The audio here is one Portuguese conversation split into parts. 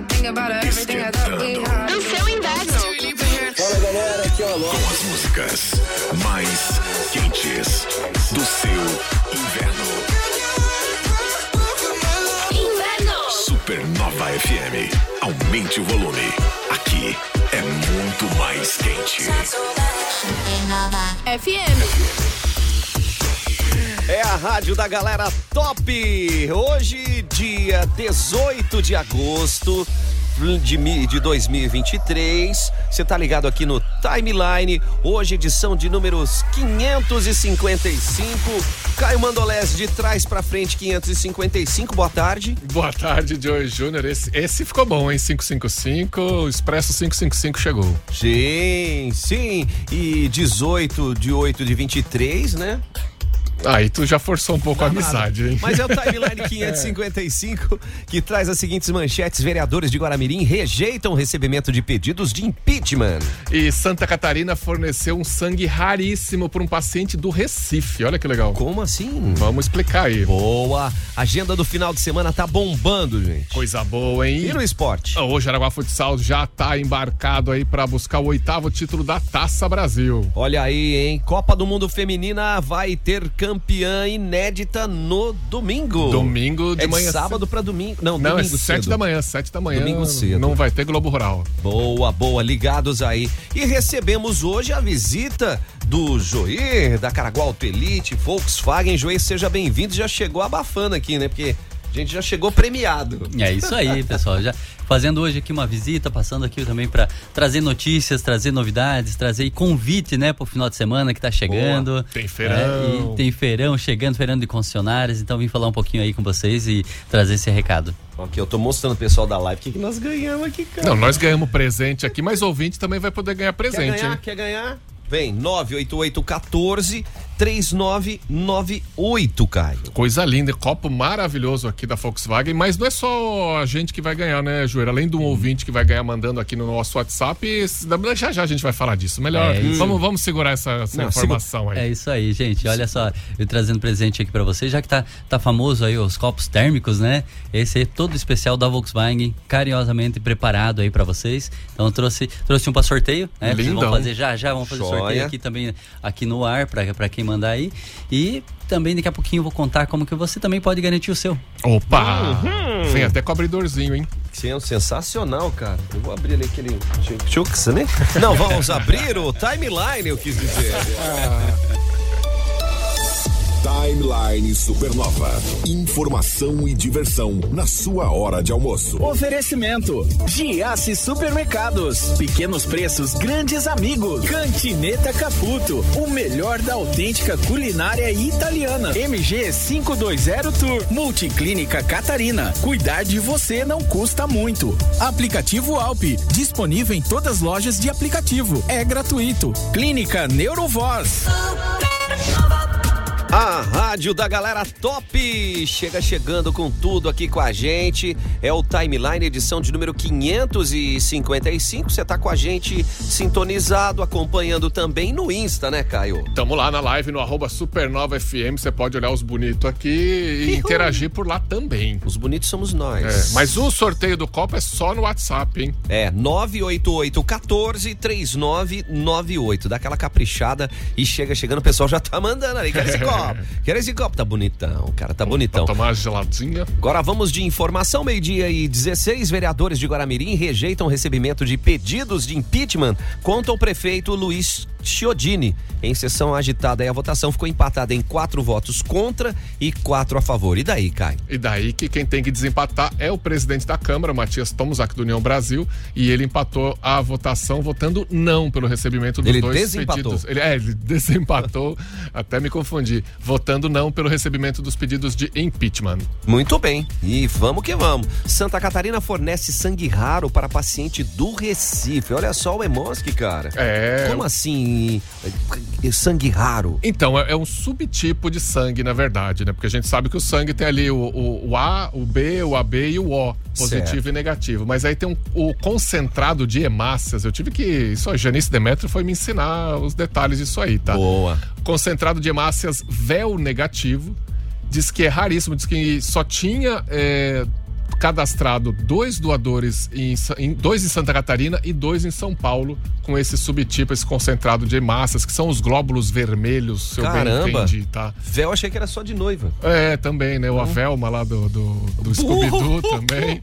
No seu inverno. Fala galera, aqui é o Alô. Com as músicas mais quentes do seu inverno. Supernova FM. Aumente o volume. Aqui é muito mais quente. Supernova FM. É a rádio da galera top. Hoje, dia 18 de agosto de 2023. Você tá ligado aqui no Timeline. Hoje, edição de números 555. Caio Mandolesi, de trás pra frente, 555. Boa tarde. Boa tarde, Joe Junior. Esse ficou bom, hein? 555. O Expresso 555 chegou. Sim, sim. E 18 de 8 de 23, né? Aí tu já forçou um pouco a amizade, hein? Mas é o Timeline 555 que traz as seguintes manchetes. Vereadores de Guaramirim rejeitam o recebimento de pedidos de impeachment. E Santa Catarina forneceu um sangue raríssimo para um paciente do Recife. Olha que legal. Como assim? Vamos explicar aí. Boa. A agenda do final de semana tá bombando, gente. Coisa boa, hein? E no esporte? O Jaraguá Futsal já tá embarcado aí para buscar o 8º título da Taça Brasil. Olha aí, hein? Copa do Mundo Feminina vai ter campeã inédita no domingo. Domingo de manhã. Sábado pra domingo. Não, domingo é 7 da manhã. Domingo cedo. Não vai ter Globo Rural. Boa, boa. Ligados aí. E recebemos hoje a visita do Joir da Caraguá, Elite, Volkswagen. Joir, seja bem-vindo. Já chegou abafando aqui, né? Porque a gente já chegou premiado. É isso aí, pessoal. Já fazendo hoje aqui uma visita, passando aqui também para trazer notícias, trazer novidades, trazer convite, né, pro final de semana que tá chegando. Boa, tem feirão. Né, e tem feirão chegando, feirão de concessionárias. Então vim falar um pouquinho aí com vocês e trazer esse recado. Ok, eu tô mostrando o pessoal da live o que nós ganhamos aqui, cara. Não, nós ganhamos presente aqui, mas o ouvinte também vai poder ganhar presente. Quer ganhar? Vem, 988-14-3998, Caio. Coisa linda, copo maravilhoso aqui da Volkswagen, mas não é só a gente que vai ganhar, né, Joeira? Além de um ouvinte que vai ganhar mandando aqui no nosso WhatsApp, já a gente vai falar disso. Melhor, vamos segurar essa informação aí. É isso aí, gente. Olha só, eu trazendo presente aqui pra vocês, já que tá famoso aí os copos térmicos, né? Esse é todo especial da Volkswagen, carinhosamente preparado aí pra vocês. Então eu trouxe um pra sorteio, né? Lindão. Vocês vão fazer já, vamos fazer sorteio aqui também, aqui no ar, pra quem mandar aí. E também daqui a pouquinho eu vou contar como que você também pode garantir o seu. Opa! Tem até cobridorzinho, hein? Sensacional, cara. Eu vou abrir ali aquele... Chux, né? Não, vamos abrir o Timeline, eu quis dizer. Timeline Supernova. Informação e diversão na sua hora de almoço. Oferecimento: Giassi Supermercados. Pequenos preços, grandes amigos. Cantineta Caputo. O melhor da autêntica culinária italiana. MG 520 Tour. Multiclínica Catarina. Cuidar de você não custa muito. Aplicativo Alp. Disponível em todas as lojas de aplicativo. É gratuito. Clínica Neurovoz. A rádio da galera top chega chegando com tudo aqui com a gente. É o Timeline, edição de número 555. Você tá com a gente sintonizado, acompanhando também no Insta, né, Caio? Tamo lá na live no @SupernovaFM. Você pode olhar os bonitos aqui e interagir por lá também. Os bonitos somos nós. É, mas o sorteio do copo é só no WhatsApp, hein? É, 988-14-3998. Dá aquela caprichada e chega chegando. O pessoal já tá mandando ali, cara. Quer esse copo? Tá bonitão, cara, tá bonitão. Pra tomar geladinha. Agora vamos de informação, 12:16. Vereadores de Guaramirim rejeitam o recebimento de pedidos de impeachment contra o prefeito Luiz Chiodini. Em sessão agitada, a votação ficou empatada em 4 votos contra e 4 a favor. E daí, Caio? E daí que quem tem que desempatar é o presidente da Câmara, Matias Tomuzac, do União Brasil, e ele empatou a votação votando não pelo recebimento dos dois pedidos. Ele desempatou, até me confundi, votando não pelo recebimento dos pedidos de impeachment. Muito bem, e vamos que vamos. Santa Catarina fornece sangue raro para paciente do Recife. Olha só o Hemosc, cara. Como assim? Sangue raro. Então, é um subtipo de sangue, na verdade, né? Porque a gente sabe que o sangue tem ali o A, o B, o AB e o O, positivo, certo, e negativo. Mas aí tem o concentrado de hemácias. Eu tive que... Isso, a Janice Demetrio foi me ensinar os detalhes disso aí, tá? Boa. Concentrado de hemácias véu negativo. Diz que é raríssimo, diz que só tinha... cadastrado 2 doadores, dois em Santa Catarina e 2 em São Paulo, com esse subtipo, esse concentrado de hemácias, que são os glóbulos vermelhos, se eu bem entendi, tá? Vé, eu achei que era só de noiva. É, também, né? O Avelma lá do Scooby-Doo também.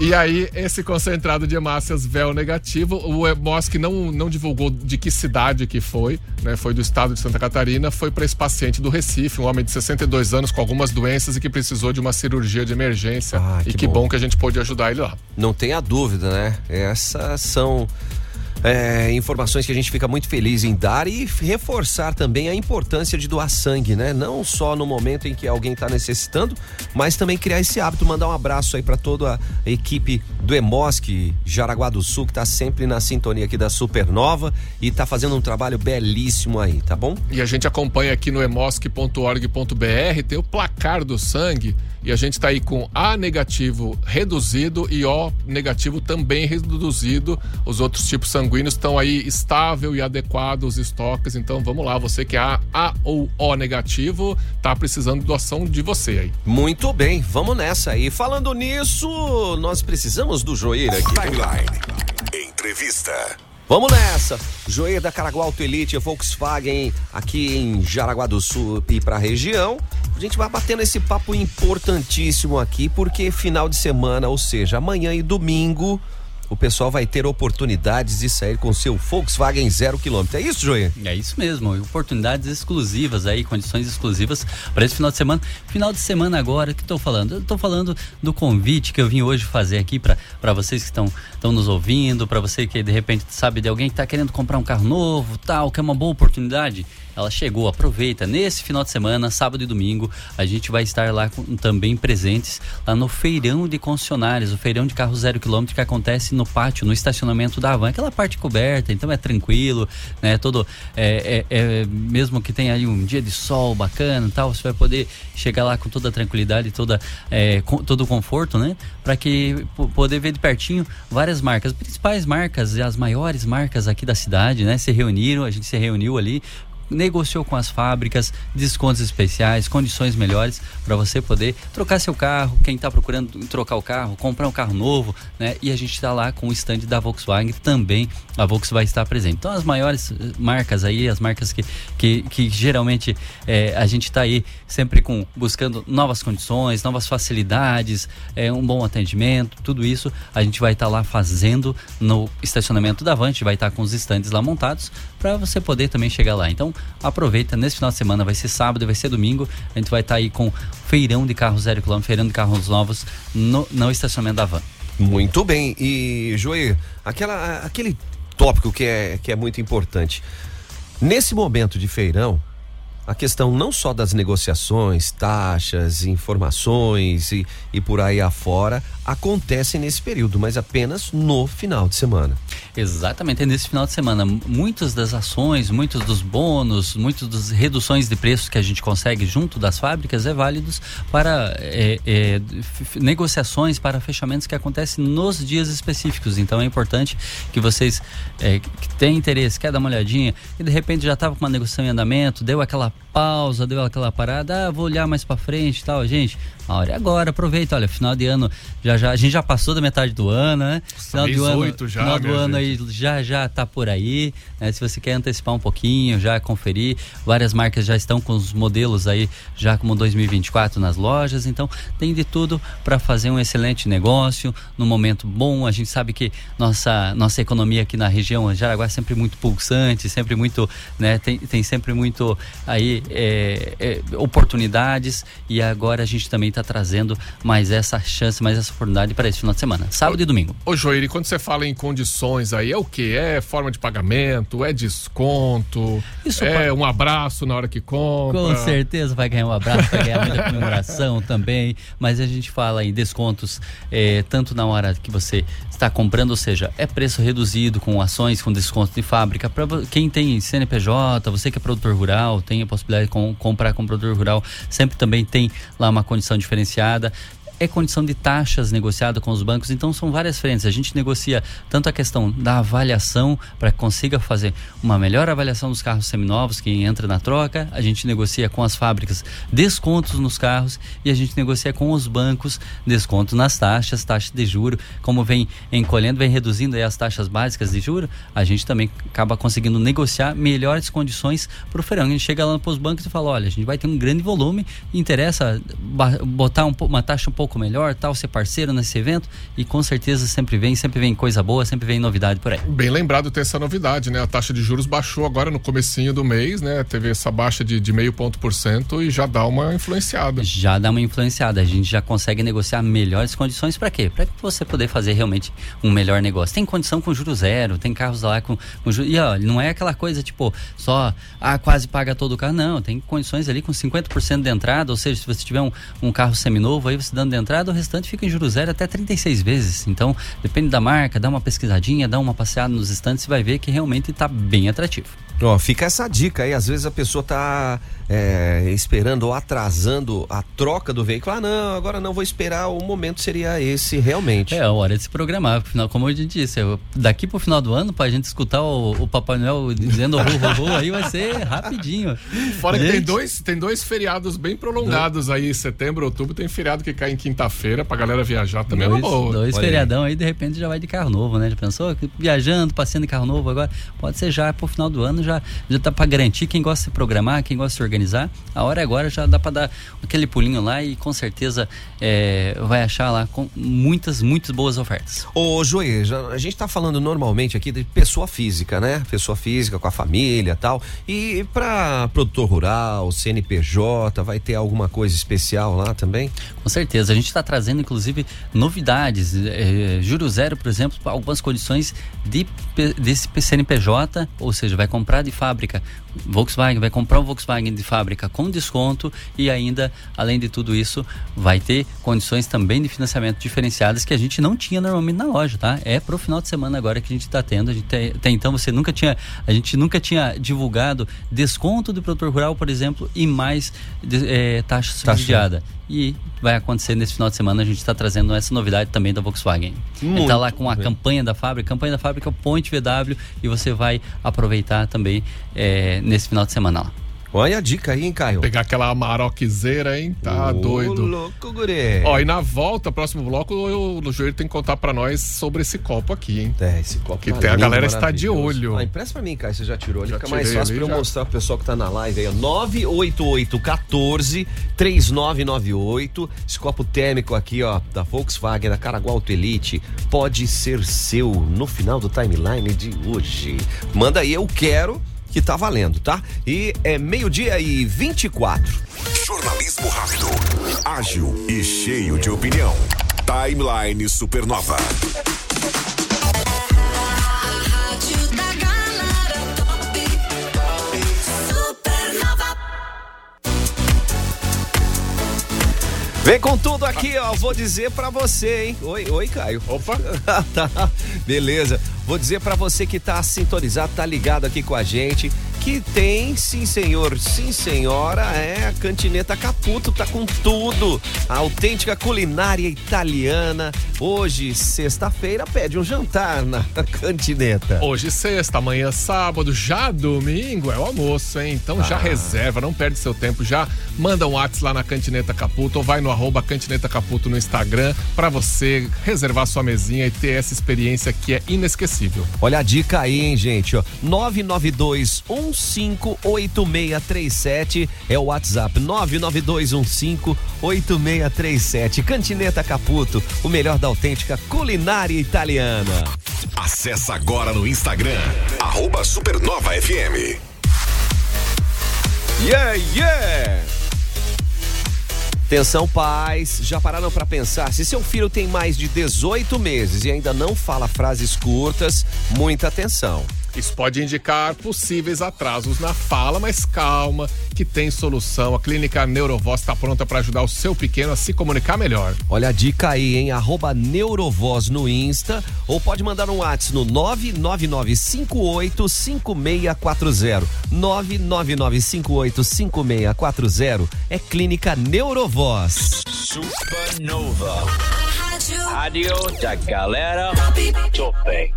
E aí, esse concentrado de hemácias véu negativo, o Hemosc não divulgou de que cidade que foi, né? Foi do estado de Santa Catarina, foi para esse paciente do Recife, um homem de 62 anos com algumas doenças e que precisou de uma cirurgia de emergência. Que bom que a gente pôde ajudar ele lá. Não tenha dúvida, né? Essas são informações que a gente fica muito feliz em dar e reforçar também a importância de doar sangue, né? Não só no momento em que alguém está necessitando, mas também criar esse hábito. Mandar um abraço aí para toda a equipe do Hemosc Jaraguá do Sul, que tá sempre na sintonia aqui da Supernova e tá fazendo um trabalho belíssimo aí, tá bom? E a gente acompanha aqui no hemosc.org.br, tem o placar do sangue e a gente tá aí com A negativo reduzido e O negativo também reduzido. Os outros tipos sanguíneos estão aí estável e adequado os estoques, então vamos lá, você que é A ou O negativo tá precisando de doação de você aí. Muito bem, vamos nessa aí. Falando nisso, nós precisamos do Joir aqui. Timeline. Entrevista. Vamos nessa. Joir da Caraguá Auto Elite, Volkswagen, aqui em Jaraguá do Sul e para a região. A gente vai batendo esse papo importantíssimo aqui, porque final de semana, ou seja, amanhã e domingo, o pessoal vai ter oportunidades de sair com seu Volkswagen 0 km. É isso, Joia? É isso mesmo. Oportunidades exclusivas aí, condições exclusivas para esse final de semana. Final de semana agora, que estou falando? Eu estou falando do convite que eu vim hoje fazer aqui para vocês que estão nos ouvindo, para você que de repente sabe de alguém que está querendo comprar um carro novo, tal, que é uma boa oportunidade. Ela chegou, aproveita. Nesse final de semana, sábado e domingo, a gente vai estar lá também presentes, lá no Feirão de Concessionários, o Feirão de Carro 0 km, que acontece no pátio, no estacionamento da Avan, aquela parte coberta, então é tranquilo, né? Mesmo que tenha aí um dia de sol bacana e tal, você vai poder chegar lá com toda a tranquilidade, todo o conforto, né? Para que poder ver de pertinho várias marcas, principais marcas e as maiores marcas aqui da cidade, né? A gente se reuniu ali, negociou com as fábricas, descontos especiais, condições melhores para você poder trocar seu carro, quem está procurando trocar o carro, comprar um carro novo, né? E a gente está lá com o stand da Volkswagen também, a Volkswagen vai estar presente. Então as maiores marcas aí, as marcas que geralmente a gente está aí sempre buscando novas condições, novas facilidades, um bom atendimento, tudo isso a gente vai estar lá fazendo no estacionamento da Avante, vai estar com os stands lá montados para você poder também chegar lá. Então aproveita, nesse final de semana, vai ser sábado e vai ser domingo, a gente vai estar aí com Feirão de Carro 0 km, Feirão de Carros Novos no estacionamento da Van. Muito bem, e Joê, aquele tópico que é muito importante, nesse momento de feirão, a questão não só das negociações, taxas, informações e por aí afora, acontece nesse período, mas apenas no final de semana. Exatamente, é nesse final de semana. Muitas das ações, muitos dos bônus, muitas das reduções de preços que a gente consegue junto das fábricas é válidos para negociações, para fechamentos que acontecem nos dias específicos. Então é importante que vocês que têm interesse, quer dar uma olhadinha e de repente já estava com uma negociação em andamento, deu aquela pausa, deu aquela parada, vou olhar mais para frente e tal, gente, a hora é agora, aproveita, olha, final de ano, já, a gente já passou da metade do ano, né? Final do ano já tá por aí, né? Se você quer antecipar um pouquinho, já conferir, várias marcas já estão com os modelos aí, já como 2024 nas lojas, então tem de tudo para fazer um excelente negócio, num momento bom. A gente sabe que nossa economia aqui na região, Jaraguá, é sempre muito pulsante, sempre muito, né? Tem sempre muito aí oportunidades, e agora a gente também está trazendo mais essa chance, mais essa oportunidade para esse final de semana, sábado e domingo. Ô Joiri, quando você fala em condições aí, é o quê? É forma de pagamento? É desconto? Isso é um abraço na hora que compra? Com certeza vai ganhar um abraço, vai ganhar muita comemoração também, mas a gente fala em descontos tanto na hora que você está comprando, ou seja, é preço reduzido com ações, com desconto de fábrica, para quem tem CNPJ, você que é produtor rural, tem a possibilidade de comprar com produtor rural, sempre também tem lá uma condição diferenciada. é condição de taxas negociada com os bancos. Então são várias frentes, a gente negocia tanto a questão da avaliação para que consiga fazer uma melhor avaliação dos carros seminovos que entra na troca, a gente negocia com as fábricas descontos nos carros e a gente negocia com os bancos desconto nas taxas, taxa de juros, como vem encolhendo, vem reduzindo aí as taxas básicas de juros, a gente também acaba conseguindo negociar melhores condições para o feirão. A gente chega lá para os bancos e fala, olha, a gente vai ter um grande volume, interessa botar uma taxa um pouco melhor, tal, ser parceiro nesse evento, e com certeza sempre vem coisa boa, sempre vem novidade por aí. Bem lembrado, tem essa novidade, né? A taxa de juros baixou agora no comecinho do mês, né? Teve essa baixa de 0,5% e já dá uma influenciada. Já dá uma influenciada, a gente já consegue negociar melhores condições, para quê? Para você poder fazer realmente um melhor negócio. Tem condição com juros zero, tem carros lá com juros, e ó, não é aquela coisa tipo, só, quase paga todo o carro, não, tem condições ali com 50% de entrada, ou seja, se você tiver um carro seminovo, aí você dando de entrada, o restante fica em juros zero até 36 vezes, então depende da marca, dá uma pesquisadinha, dá uma passeada nos estandes e vai ver que realmente está bem atrativo. Ó, fica essa dica aí, às vezes a pessoa tá esperando ou atrasando a troca do veículo, agora não, vou esperar, o momento seria esse realmente. É a hora de se programar, afinal, como eu disse, daqui pro final do ano, pra gente escutar o Papai Noel dizendo ru, aí vai ser rapidinho. Fora gente, que tem dois feriados bem prolongados aí, setembro, outubro, tem feriado que cai em quinta-feira, pra galera viajar também, é uma boa. Dois feriadão aí, de repente já vai de carro novo, né, já pensou? Viajando, passeando em carro novo agora, pode ser já pro final do ano, já tá pra garantir, quem gosta de se programar, quem gosta de se organizar, a hora agora já dá pra dar aquele pulinho lá e com certeza vai achar lá com muitas boas ofertas. Ô Joê, a gente tá falando normalmente aqui de pessoa física, né? Pessoa física com a família e tal, e pra produtor rural, CNPJ, vai ter alguma coisa especial lá também? Com certeza, a gente tá trazendo inclusive novidades, juros zero, por exemplo, algumas condições desse CNPJ, ou seja, vai comprar de fábrica, Volkswagen, vai comprar um Volkswagen de fábrica com desconto e ainda, além de tudo isso, vai ter condições também de financiamento diferenciadas que a gente não tinha normalmente na loja, tá? É pro final de semana agora que a gente está tendo, até então a gente nunca tinha divulgado desconto do produtor rural, por exemplo, e mais taxa subsidiada. E vai acontecer nesse final de semana, a gente está trazendo essa novidade também da Volkswagen. Ele está lá com a campanha da fábrica Ponte VW, e você vai aproveitar também nesse final de semana lá. Olha a dica aí, hein, Caio? Pegar aquela maroquezeira, hein? Tá doido. Louco, guri. Ó, e na volta, próximo bloco, o Joelho tem que contar pra nós sobre esse copo aqui, hein? Esse copo que tá lindo, a galera está de olho. Empresta pra mim, Caio, você já tirou. Já fica mais fácil pra eu mostrar pro pessoal que tá na live aí. 988-14-3998. Esse copo térmico aqui, ó, da Volkswagen, da Caraguá Auto Elite, pode ser seu no final do timeline de hoje. Manda aí, eu quero... que tá valendo, tá? E é 12:24. Jornalismo rápido, ágil e cheio de opinião. Timeline Supernova. Vem com tudo aqui, ó, vou dizer pra você, hein? Oi, Caio. Opa. Tá, beleza. Vou dizer pra você que tá sintonizado, tá ligado aqui com a gente, que tem, sim senhor, sim senhora, a Cantineta Caputo, tá com tudo. A autêntica culinária italiana. Hoje, sexta-feira, pede um jantar na Cantineta. Hoje sexta, amanhã sábado, já domingo é o almoço, hein? Então já reserva, não perde seu tempo, já manda um WhatsApp lá na Cantineta Caputo ou vai no @ Cantineta Caputo no Instagram pra você reservar sua mesinha e ter essa experiência que é inesquecível. Olha a dica aí, hein, gente, ó, 992158637 é o WhatsApp, 992158637. Cantineta Caputo, o melhor da autêntica culinária italiana. Acesse agora no Instagram, @ Supernova FM. Yeah, yeah! Atenção, pais, já pararam pra pensar? Se seu filho tem mais de 18 meses e ainda não fala frases curtas, muita atenção. Isso pode indicar possíveis atrasos na fala, mas calma que tem solução. A Clínica Neurovoz está pronta para ajudar o seu pequeno a se comunicar melhor. Olha a dica aí, hein? @Neurovoz no Insta ou pode mandar um WhatsApp no 999585640. 999585640 é Clínica Neurovoz. Supernova. Rádio da galera. Topé.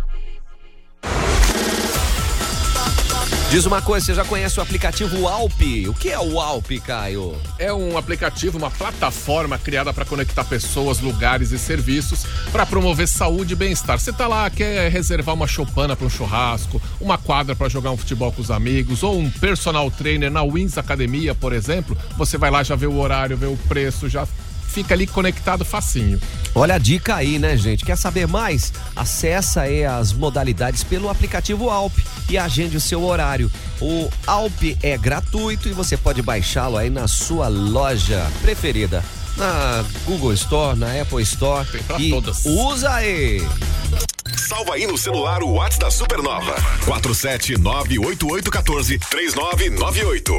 Diz uma coisa, você já conhece o aplicativo Alp? O que é o Alp, Caio? É um aplicativo, uma plataforma criada para conectar pessoas, lugares e serviços para promover saúde e bem-estar. Você tá lá, quer reservar uma choupana para um churrasco, uma quadra para jogar um futebol com os amigos ou um personal trainer na Wins Academia, por exemplo, você vai lá, já vê o horário, vê o preço, já fica ali conectado facinho. Olha a dica aí, né, gente? Quer saber mais? Acessa aí as modalidades pelo aplicativo Alp e agende o seu horário. O Alp é gratuito e você pode baixá-lo aí na sua loja preferida. Na Google Store, na Apple Store. Tem pra todas. Usa aí! Salva aí no celular o WhatsApp da Supernova. 47988143998.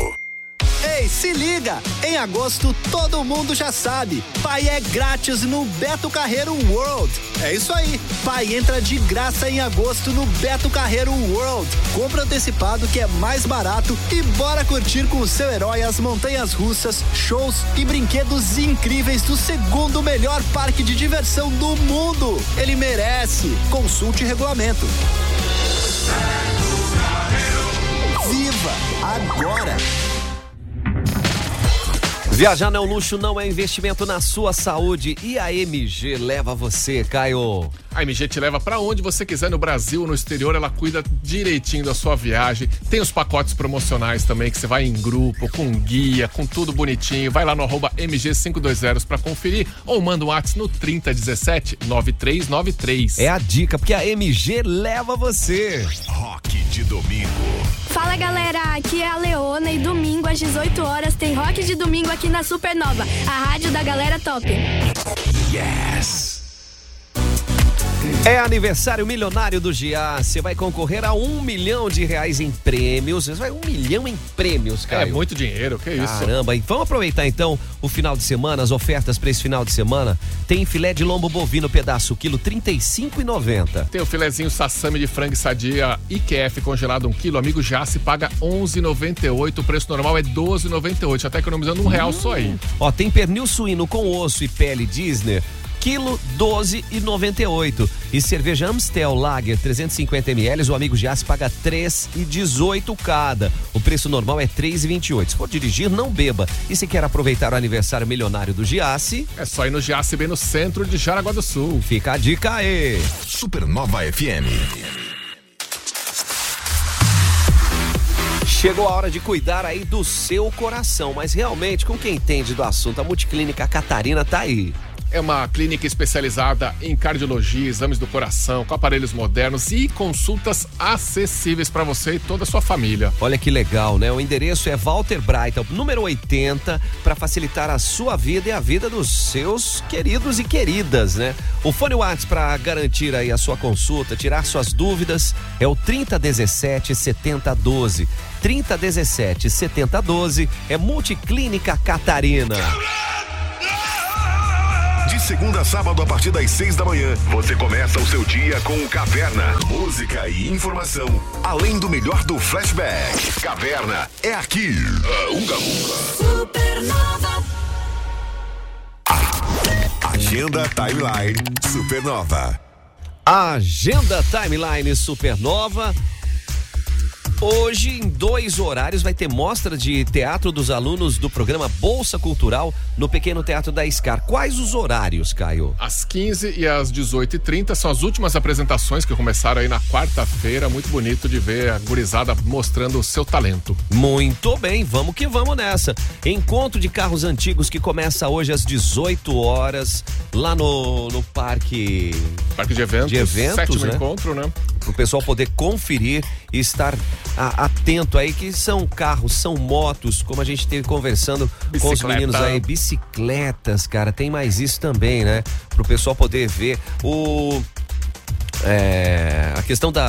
Ei, se liga! Em agosto, todo mundo já sabe. Pai é grátis no Beto Carreiro World. É isso aí. Pai entra de graça em agosto no Beto Carreiro World. Compra antecipado que é mais barato e bora curtir com o seu herói as montanhas russas, shows e brinquedos incríveis do segundo melhor parque de diversão do mundo. Ele merece. Consulte regulamento. Viva agora! Viajar não é um luxo, não é investimento na sua saúde. E a MG leva você, Caio. A MG te leva para onde você quiser no Brasil ou no exterior. Ela cuida direitinho da sua viagem. Tem os pacotes promocionais também, que você vai em grupo, com guia, com tudo bonitinho. Vai lá no @MG520 para conferir ou manda um WhatsApp no 3017-9393. É a dica, porque a MG leva você. Rock de domingo. Fala, galera, aqui é a Leona e domingo às 18 horas tem Rock de Domingo aqui na Supernova, a rádio da galera top. Yes! É aniversário milionário do Giassi. Você vai concorrer a R$1 milhão em prêmios. Você vai R$1 milhão em prêmios, cara. É muito dinheiro, que isso? Caramba, e vamos aproveitar então o final de semana, as ofertas para esse final de semana. Tem filé de lombo bovino, pedaço, quilo, R$35,90. Tem o filézinho sassami de frango e sadia IQF congelado, 1 quilo. Amigo Giassi paga R$11,98. O preço normal é R$12,98. Até economizando R$1 só aí. Ó, tem pernil suíno com osso e pele Disney, quilo, R$12,98. E cerveja Amstel Lager, 350ml, o amigo Giassi paga R$3,18 cada. O preço normal é R$3,28. Se for dirigir, não beba. E se quer aproveitar o aniversário milionário do Giassi, é só ir no Giassi, bem no centro de Jaraguá do Sul. Fica a dica aí. Supernova FM. Chegou a hora de cuidar aí do seu coração, mas realmente com quem entende do assunto, a Multiclínica Catarina tá aí. É uma clínica especializada em cardiologia, exames do coração, com aparelhos modernos e consultas acessíveis para você e toda a sua família. Olha que legal, né? O endereço é Walter Breithaupt, número 80, para facilitar a sua vida e a vida dos seus queridos e queridas, né? O fone WhatsApp para garantir aí a sua consulta, tirar suas dúvidas, é o 3017-7012. 3017-7012 é Multiclínica Catarina. De segunda a sábado, a partir das 6 da manhã, você começa o seu dia com Caverna, música e informação, além do melhor do flashback. Caverna é aqui. Uga Uga. Supernova. Agenda Timeline Supernova. Agenda Timeline Supernova. Hoje, em 2 horários, vai ter mostra de teatro dos alunos do programa Bolsa Cultural no Pequeno Teatro da Scar. Quais os horários, Caio? Às 15 e às 18h30 são as últimas apresentações que começaram aí na quarta-feira. Muito bonito de ver a gurizada mostrando o seu talento. Muito bem, vamos que vamos nessa. Encontro de carros antigos que começa hoje às 18 horas lá no parque... Parque de eventos. De eventos, sétimo, né? Encontro, né? Para o pessoal poder conferir e estar atento aí, que são carros, são motos, como a gente teve conversando com os meninos aí, bicicletas, cara, tem mais isso também, né? Pro pessoal poder ver o... a questão do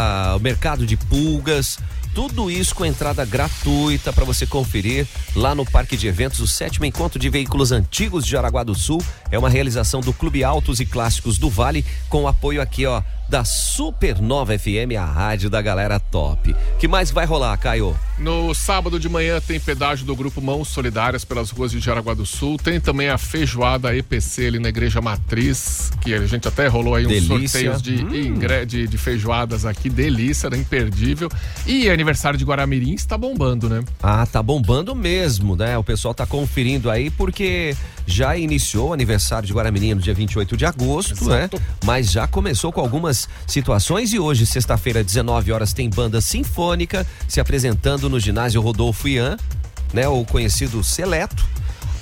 mercado de pulgas, tudo isso com entrada gratuita para você conferir lá no Parque de Eventos. O 7º Encontro de Veículos Antigos de Jaraguá do Sul é uma realização do Clube Autos e Clássicos do Vale, com o apoio aqui, ó, da Supernova FM, a rádio da galera top. Que mais vai rolar, Caio? No sábado de manhã tem pedágio do Grupo Mãos Solidárias pelas ruas de Jaraguá do Sul. Tem também a feijoada EPC ali na Igreja Matriz, que a gente até rolou aí uns sorteios de feijoadas aqui. Delícia, era imperdível. E aniversário de Guaramirim está bombando, né? Ah, tá bombando mesmo, né? O pessoal tá conferindo aí, porque já iniciou o aniversário de Guaramirim no dia 28 de agosto, exato, né? Mas já começou com algumas situações e hoje, sexta-feira, às 19 horas, tem banda sinfônica se apresentando no ginásio Rodolfo Ian, né, o conhecido Seleto.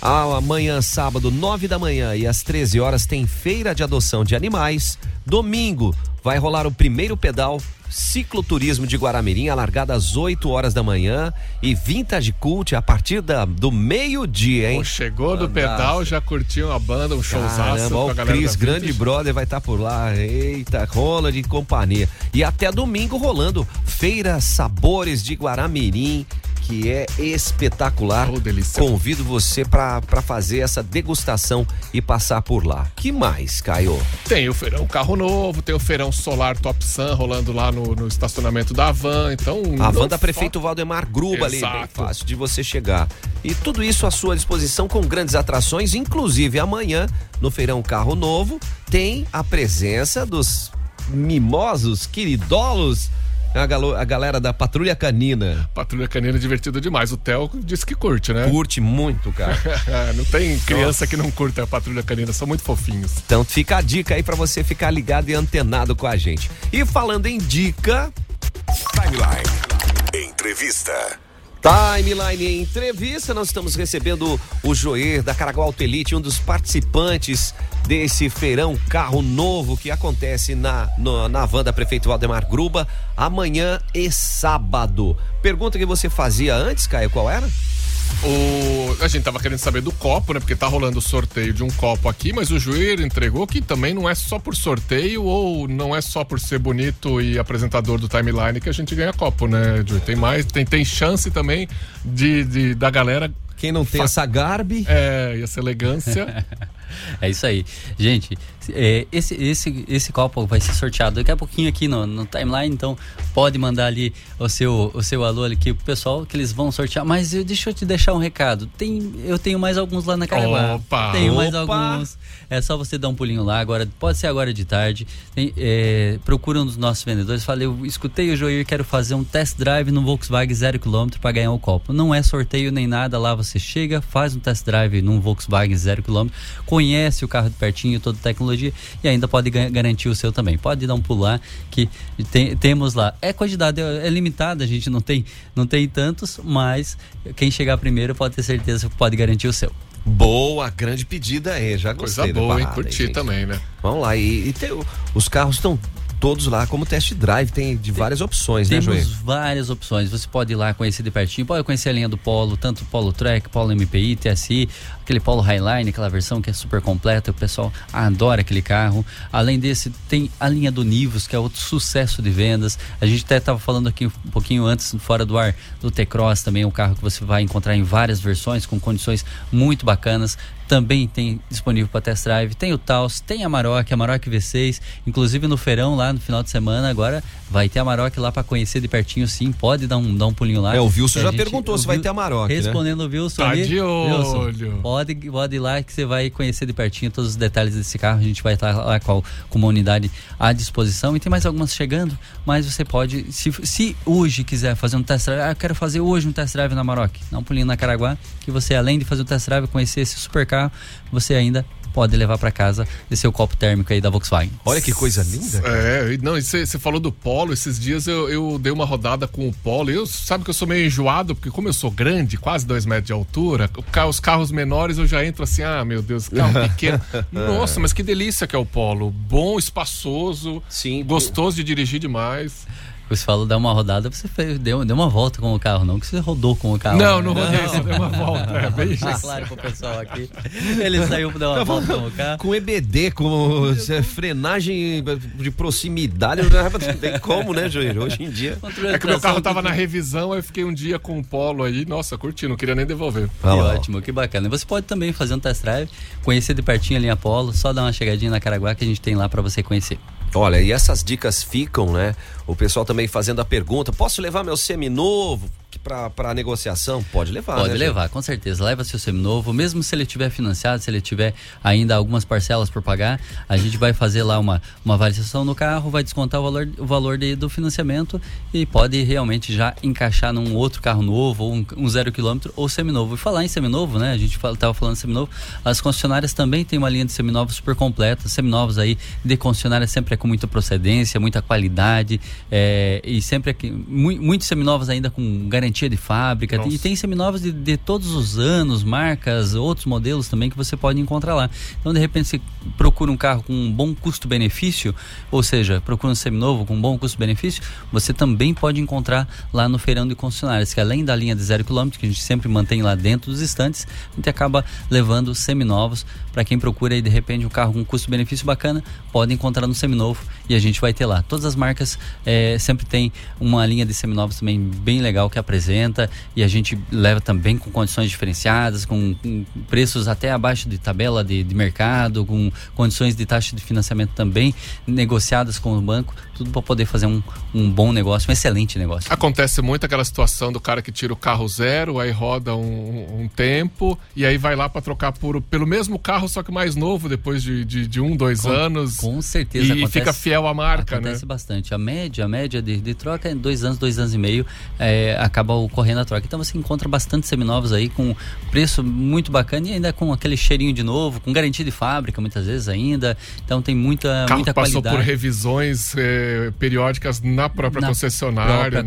Amanhã, sábado, 9 da manhã e às 13 horas tem feira de adoção de animais. Domingo vai rolar o primeiro pedal cicloturismo de Guaramirim, a largada às 8 horas da manhã, e Vintage Cult a partir do meio-dia, hein? Pô, chegou do pedal, já curtiu a banda, um showzaço com a galera. O Cris, grande brother, vai estar por lá. Eita, rola de companhia. E até domingo rolando Feira Sabores de Guaramirim, que é espetacular. Oh, convido você para fazer essa degustação e passar por lá. Que mais, Caio? Tem o Feirão Carro Novo, tem o Feirão Solar Top Sun rolando lá no estacionamento da Avan. Então, a Avan da Prefeito Valdemar Gruba, exato, ali, bem fácil de você chegar. E tudo isso à sua disposição com grandes atrações, inclusive amanhã no Feirão Carro Novo tem a presença dos mimosos, queridolos, a galera da Patrulha Canina. Patrulha Canina é divertido demais. O Theo disse que curte, né? Curte muito, cara. Não tem criança que não curta a Patrulha Canina, são muito fofinhos. Então fica a dica aí pra você ficar ligado e antenado com a gente. E falando em dica... Timeline Entrevista. Timeline em Entrevista, nós estamos recebendo o Joir da Caraguá Elite, um dos participantes desse Feirão Carro Novo que acontece na van da Prefeito Valdemar Gruba, amanhã e sábado. Pergunta que você fazia antes, Caio, qual era? A gente tava querendo saber do copo, né? Porque tá rolando o sorteio de um copo aqui, mas o Joir entregou que também não é só por sorteio ou não é só por ser bonito e apresentador do Timeline que a gente ganha copo, né, Joir? Tem mais, tem chance também da galera... Quem não tem essa garbe... e essa elegância... É isso aí. Gente, esse copo vai ser sorteado daqui a pouquinho aqui no timeline, então pode mandar ali o seu alô aqui pro pessoal que eles vão sortear. Mas deixa eu te deixar um recado. Eu tenho mais alguns lá na Caraguá. Mais alguns. É só você dar um pulinho lá agora, pode ser agora de tarde. Procura um dos nossos vendedores. Falei, eu escutei o Joir, quero fazer um test drive no Volkswagen 0km para ganhar o copo. Não é sorteio nem nada, lá você chega, faz um test drive num Volkswagen 0km, conhece o carro de pertinho, toda tecnologia, e ainda pode garantir o seu também. Pode dar um pulo lá, que temos lá. É quantidade, é limitada, a gente não tem tantos, mas quem chegar primeiro pode ter certeza que pode garantir o seu. Boa, grande pedida aí, já gostei. Coisa boa, hein? Curti também, né? Vamos lá, e tem, os carros estão... todos lá, como test drive, tem várias opções, né, Joel? Temos várias opções, você pode ir lá conhecer de pertinho, pode conhecer a linha do Polo, tanto Polo Track, Polo MPI, TSI, aquele Polo Highline, aquela versão que é super completa, o pessoal adora aquele carro. Além desse, tem a linha do Nivus, que é outro sucesso de vendas. A gente até estava falando aqui um pouquinho antes, fora do ar, do T-Cross também, é um carro que você vai encontrar em várias versões, com condições muito bacanas. Também tem disponível para test drive, tem o Taos, tem a Amarok V6, inclusive no feirão lá no final de semana, agora vai ter a Amarok lá para conhecer de pertinho, sim, pode dar um pulinho lá. O Wilson já perguntou se vai ter a Amarok, respondendo, né? O Wilson, tá ali, de olho. Wilson, pode ir lá que você vai conhecer de pertinho todos os detalhes desse carro, a gente vai estar lá com uma unidade à disposição, e tem mais algumas chegando, mas você pode, se hoje quiser fazer um test drive, eu quero fazer hoje um test drive na Amarok, dá um pulinho na Caraguá, que você, além de fazer um test drive, conhecer esse super carro, você ainda pode levar para casa esse seu copo térmico aí da Volkswagen. Olha que coisa linda. Você falou do Polo, esses dias eu dei uma rodada com o Polo, eu sabe que eu sou meio enjoado, porque como eu sou grande, quase 2 metros de altura, os carros menores eu já entro assim, meu Deus, carro pequeno. Nossa, mas que delícia que é o Polo, bom, espaçoso, sim, gostoso de dirigir demais. Marcos falou dar uma rodada, você fez, deu uma volta com o carro, não? Que você rodou com o carro. Não, rodei, só deu uma volta. É bem isso. Claro pro pessoal aqui. Ele saiu pra dar uma volta com o carro. Com EBD, com frenagem de proximidade, não tem como, né, Joir? Hoje em dia. É que meu carro tava na revisão, aí eu fiquei um dia com o polo aí, nossa, curti, não queria nem devolver. Ah, ótimo, que bacana. Você pode também fazer um test drive, conhecer de pertinho a linha Polo, só dar uma chegadinha na Caraguá que a gente tem lá pra você conhecer. Olha, e essas dicas ficam, né? O pessoal também fazendo a pergunta, posso levar meu seminovo para negociação? Pode levar, pode, né? Pode levar, gente? Com certeza, leva seu seminovo, mesmo se ele tiver financiado, se ele tiver ainda algumas parcelas por pagar, a gente vai fazer lá uma avaliação no carro, vai descontar o valor do financiamento e pode realmente já encaixar num outro carro novo, ou um zero quilômetro ou seminovo. E falar em seminovo, né? A gente estava falando de seminovo, as concessionárias também têm uma linha de seminovos super completa, seminovos aí de concessionária sempre é com muita procedência, muita qualidade, e sempre aqui, muitos seminovos ainda com garantia de fábrica. Nossa. E tem seminovos de todos os anos, marcas, outros modelos também que você pode encontrar lá. Então, de repente, você procura um carro com um bom custo-benefício, ou seja, procura um seminovo com um bom custo-benefício, você também pode encontrar lá no Feirão de Concessionárias, que além da linha de 0 km, que a gente sempre mantém lá dentro dos estantes, a gente acaba levando seminovos para quem procura aí, de repente, um carro com custo-benefício bacana, pode encontrar no seminovo. E a gente vai ter lá. Todas as marcas sempre tem uma linha de seminovos também bem legal que apresenta, e a gente leva também com condições diferenciadas, com preços até abaixo de tabela de mercado, com condições de taxa de financiamento também negociadas com o banco, tudo para poder fazer um bom negócio, um excelente negócio. Acontece muito aquela situação do cara que tira o carro zero, aí roda um tempo e aí vai lá para trocar pelo mesmo carro, só que mais novo, depois de 1-2 anos. Com certeza acontece. Fica fiel à marca, né? Acontece bastante. A média de troca é 2 anos, 2 anos e meio, acaba ocorrendo a troca. Então você encontra bastante seminovos aí com preço muito bacana e ainda com aquele cheirinho de novo, com garantia de fábrica muitas vezes ainda. Então tem muita qualidade. Passou por revisões periódicas na própria concessionária.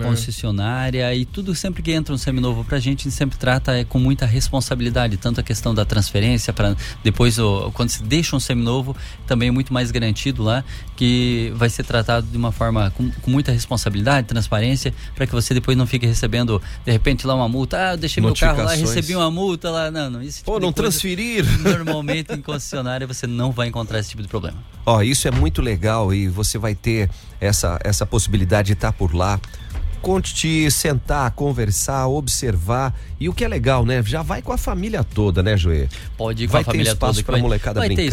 E tudo sempre que entra um seminovo pra gente sempre trata com muita responsabilidade, tanto a questão da transferência para depois, quando se deixa um seminovo, também é muito mais garantido lá, que vai ser tratado de uma forma com muita responsabilidade, transparência, para que você depois não fique recebendo de repente lá uma multa, eu deixei meu carro lá e recebi uma multa lá, não, isso tipo não transferir. Normalmente em concessionária você não vai encontrar esse tipo de problema. Isso é muito legal, e você vai ter essa possibilidade de estar por lá, te sentar, conversar, observar. E o que é legal, né? Já vai com a família toda, né, Joê? Pode ir com a família toda. Vai ter espaço pra molecada brincar. Vai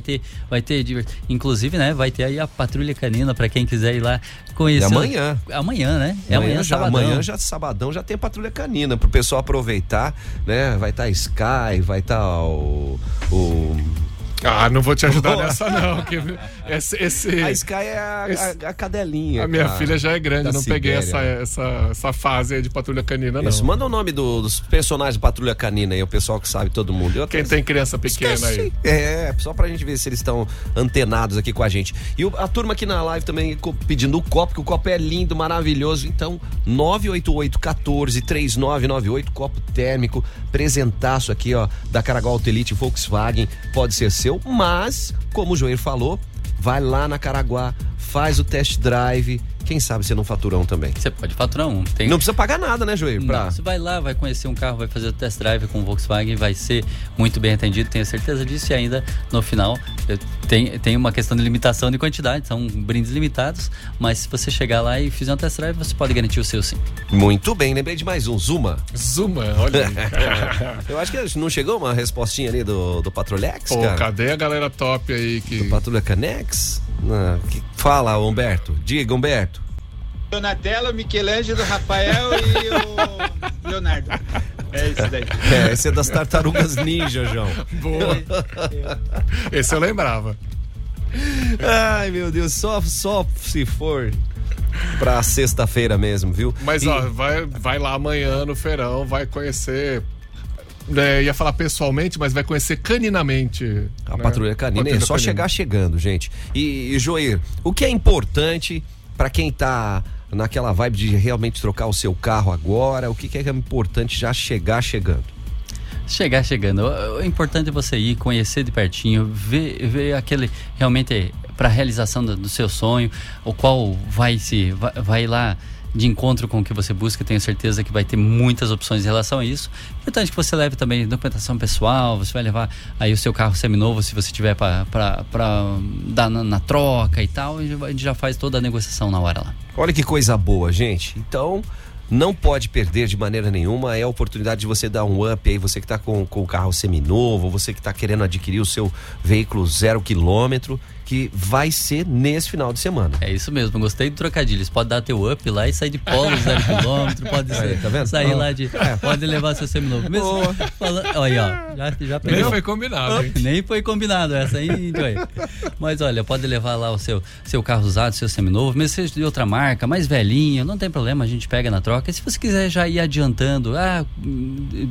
ter espaço, vai ter... Inclusive, né, vai ter aí a Patrulha Canina pra quem quiser ir lá conhecer. É amanhã. Amanhã, né? É amanhã, sabadão. Amanhã, sabadão, já tem Patrulha Canina pro pessoal aproveitar, né? Vai estar Sky, vai estar o... não vou te ajudar nessa, não. A Sky é a cadelinha. A minha filha já é grande, eu não peguei essa fase aí de Patrulha Canina, não. Isso, manda o nome dos personagens de Patrulha Canina aí, o pessoal que sabe, todo mundo. Quem tem criança pequena aí. Só pra gente ver se eles estão antenados aqui com a gente. E a turma aqui na live também pedindo o copo, que o copo é lindo, maravilhoso. Então, 988-14-3998, copo térmico, presentaço aqui, da Caraguá Elite Volkswagen, pode ser seu. Mas, como o Joir falou, vai lá na Caraguá, faz o test drive, quem sabe você não fatura um também. Você pode faturar um. Não precisa pagar nada, né, Joir? Você vai lá, vai conhecer um carro, vai fazer o test drive com o Volkswagen, vai ser muito bem atendido, tenho certeza disso. E ainda, no final, tem uma questão de limitação de quantidade, são brindes limitados, mas se você chegar lá e fizer um test drive, você pode garantir o seu, sim. Muito bem, lembrei de mais um, Zuma, olha aí. Eu acho que não chegou uma respostinha ali do Patrulhex, cara? Cadê a galera top aí que... Do Patrulha Canex? Fala, Humberto. Diga, Humberto. Donatello, Michelangelo, Rafael e o Leonardo. É isso daí. Esse é das Tartarugas Ninja, João. Boa. Esse eu lembrava. Ai, meu Deus, só se for pra sexta-feira mesmo, viu? Mas, vai lá amanhã no feirão, vai conhecer... ia falar pessoalmente, mas vai conhecer caninamente. A Patrulha Canina. Patrulha Canina. Chegar chegando, gente. E Joir, o que é importante para quem tá naquela vibe de realmente trocar o seu carro agora? O que é importante já chegar chegando? Chegar chegando. O importante é você ir, conhecer de pertinho, ver aquele realmente para a realização do seu sonho, o qual vai lá de encontro com o que você busca. Tenho certeza que vai ter muitas opções em relação a isso. Importante que você leve também documentação pessoal, você vai levar aí o seu carro seminovo, se você tiver para dar na troca e tal, e a gente já faz toda a negociação na hora lá. Olha que coisa boa, gente. Então, não pode perder de maneira nenhuma, é a oportunidade de você dar um up aí, você que está com o carro seminovo, você que está querendo adquirir o seu veículo 0 km, que vai ser nesse final de semana. É isso mesmo, gostei do trocadilho, você pode dar teu up lá e sair de polo 0 km, pode ser, tá vendo? Sair lá de, pode levar seu seminovo. Mesmo, fala, aí, ó, já pegou. Nem foi combinado. Up, nem foi combinado essa aí, então aí. Mas olha, pode levar lá o seu carro usado, seu seminovo, mesmo seja de outra marca, mais velhinho, não tem problema, a gente pega na troca. E se você quiser já ir adiantando,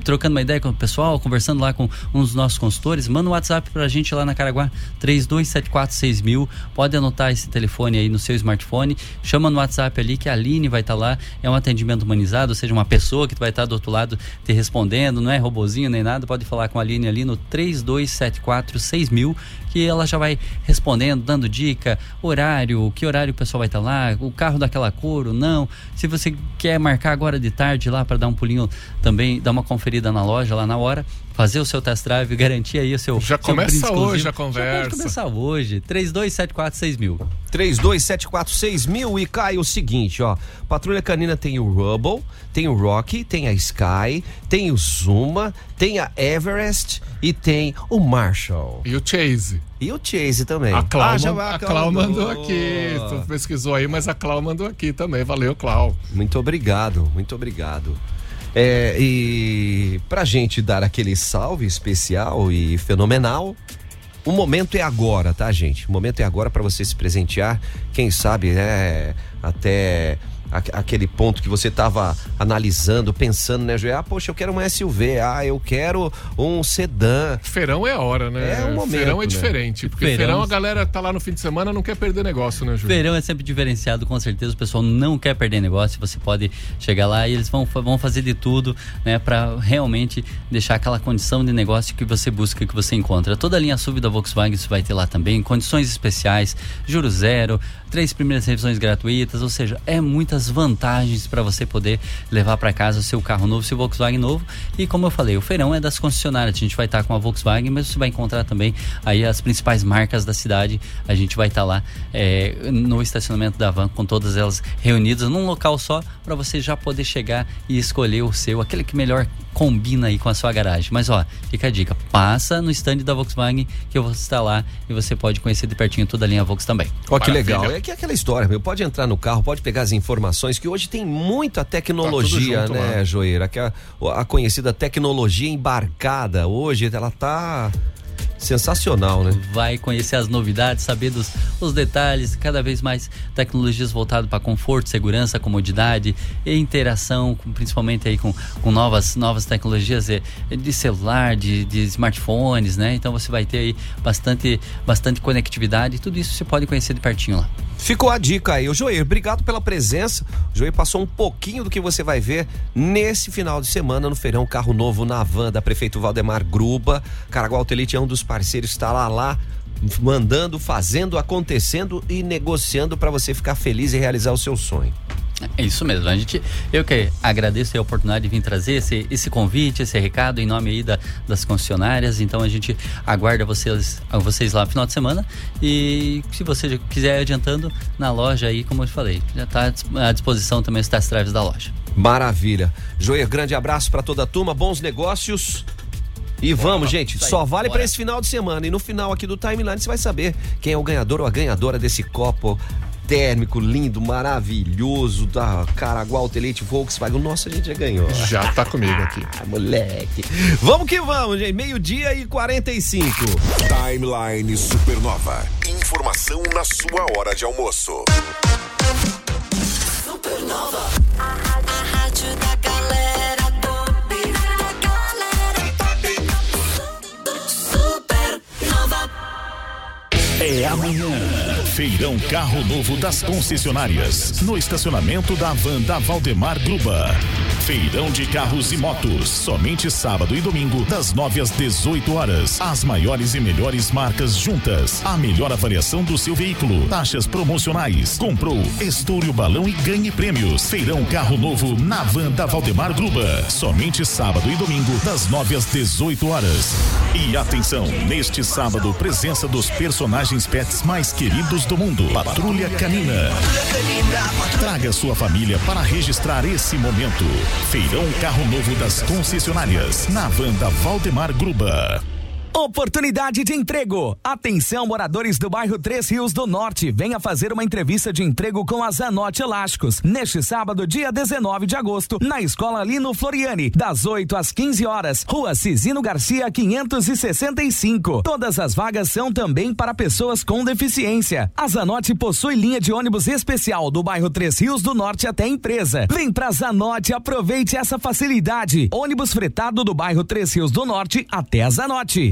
trocando uma ideia com o pessoal, conversando lá com um dos nossos consultores, manda um WhatsApp pra gente lá na Caraguá, 32746000, pode anotar esse telefone aí no seu smartphone, chama no WhatsApp ali que a Aline vai estar lá, é um atendimento humanizado, ou seja, uma pessoa que vai estar do outro lado te respondendo, não é robozinho nem nada, pode falar com a Aline ali no 32746000, que ela já vai respondendo, dando dica, horário, que horário o pessoal vai estar lá, o carro daquela cor ou não. Se você quer marcar agora de tarde lá para dar um pulinho também, dar uma conferida na loja lá na hora, fazer o seu test drive, garantir aí o seu... Já começa hoje a conversa. Já pode começar hoje, 32746000. 32746000. E cai o seguinte, ó, Patrulha Canina tem o Rubble, tem o Rocky, tem a Sky, tem o Zuma, tem a Everest e tem o Marshall. E o Chase. E o Chase também. A Clau mandou aqui, tu pesquisou aí, mas a Clau mandou aqui também, valeu, Clau. Muito obrigado, muito obrigado. E pra gente dar aquele salve especial e fenomenal, o momento é agora, tá, gente? O momento é agora para você se presentear, quem sabe, né, até aquele ponto que você tava analisando, pensando, né, Joel? Ah, poxa, eu quero uma SUV, eu quero um sedã. Feirão é a hora, né? É o momento. Feirão é diferente, né? Porque feirão a galera tá lá no fim de semana, não quer perder negócio, né, Joel? Feirão é sempre diferenciado, com certeza, o pessoal não quer perder negócio, você pode chegar lá e eles vão fazer de tudo, né, pra realmente deixar aquela condição de negócio que você busca, que você encontra. Toda a linha SUV da Volkswagen você vai ter lá também, condições especiais, juros zero, 3 primeiras revisões gratuitas, ou seja, é muitas vantagens para você poder levar para casa o seu carro novo, seu Volkswagen novo. E como eu falei, o feirão é das concessionárias, a gente vai estar com a Volkswagen, mas você vai encontrar também aí as principais marcas da cidade, a gente vai estar lá no estacionamento da Avan, com todas elas reunidas num local só, para você já poder chegar e escolher o seu, aquele que melhor combina aí com a sua garagem. Mas ó, fica a dica, passa no stand da Volkswagen que eu vou estar lá e você pode conhecer de pertinho toda a linha Volkswagen também. Ó, que legal, é que aquela história, meu, pode entrar no carro, pode pegar as informações, que hoje tem muita tecnologia, tá, né, Joeira? A conhecida tecnologia embarcada, hoje ela tá sensacional, né? Vai conhecer as novidades, saber os detalhes, cada vez mais tecnologias voltadas para conforto, segurança, comodidade e interação, principalmente aí com novas tecnologias de celular, de smartphones, né? Então você vai ter aí bastante conectividade, tudo isso você pode conhecer de pertinho lá. Ficou a dica aí. Ô, Joir, obrigado pela presença. O Joir passou um pouquinho do que você vai ver nesse final de semana no Feirão Carro Novo na Avan, da prefeito Valdemar Gruba. Caraguá Autelite é um dos parceiros, está lá mandando, fazendo, acontecendo e negociando para você ficar feliz e realizar o seu sonho. É isso mesmo, a gente, eu que agradeço a oportunidade de vir trazer esse convite, esse recado em nome aí das concessionárias. Então a gente aguarda vocês lá no final de semana, e se você quiser ir adiantando na loja aí, como eu falei, já está à disposição também os test drives da loja. Maravilha, Joia, grande abraço para toda a turma, bons negócios. E vamos, gente, só vale para esse final de semana, e no final aqui do Timeline você vai saber quem é o ganhador ou a ganhadora desse copo térmico, lindo, maravilhoso, da Caraguá Autelite Volkswagen. Nossa, a gente já ganhou. Já tá comigo aqui. Moleque. Vamos que vamos, gente. 12:45. Timeline Supernova. Informação na sua hora de almoço. Supernova. A rádio da galera top. Da galera top. Supernova. É amanhã. Feirão Carro Novo das concessionárias. No estacionamento da Avan da Valdemar Gruba. Feirão de carros e motos. Somente sábado e domingo, das 9 às 18 horas. As maiores e melhores marcas juntas. A melhor avaliação do seu veículo. Taxas promocionais. Comprou, estoure o balão e ganhe prêmios. Feirão Carro Novo na Avan da Valdemar Gruba. Somente sábado e domingo, das 9 às 18 horas. E atenção, neste sábado, presença dos personagens pets mais queridos do mundo. Patrulha Canina. Traga sua família para registrar esse momento. Feirão Carro Novo das concessionárias, na Avan da Valdemar Gruba. Oportunidade de emprego. Atenção, moradores do bairro Três Rios do Norte, venha fazer uma entrevista de emprego com a Zanotti Elásticos, neste sábado, dia 19 de agosto, na Escola Lino Floriani, das 8 às 15 horas, Rua Cisino Garcia, 565. Todas as vagas são também para pessoas com deficiência. A Zanotti possui linha de ônibus especial do bairro Três Rios do Norte até a empresa. Vem pra Zanotti, aproveite essa facilidade. Ônibus fretado do bairro Três Rios do Norte até a Zanotti.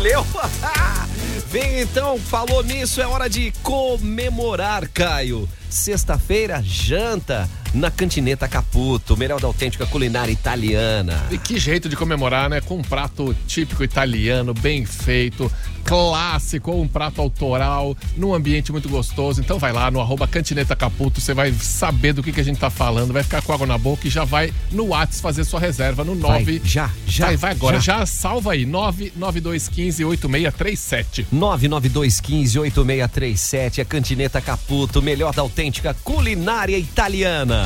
Leu? Vem então, falou nisso, é hora de comemorar, Caio. Sexta-feira, janta na Cantineta Caputo, melhor da autêntica culinária italiana. E que jeito de comemorar, né? Com um prato típico italiano, bem feito, clássico, ou um prato autoral, num ambiente muito gostoso. Então vai lá no @CantinetaCaputo, você vai saber do que a gente tá falando, vai ficar com água na boca e já vai no WhatsApp fazer sua reserva no 9... Vai agora, já salva aí, 99215-8637. 99215-8637, é Cantineta Caputo, melhor da autêntica culinária italiana.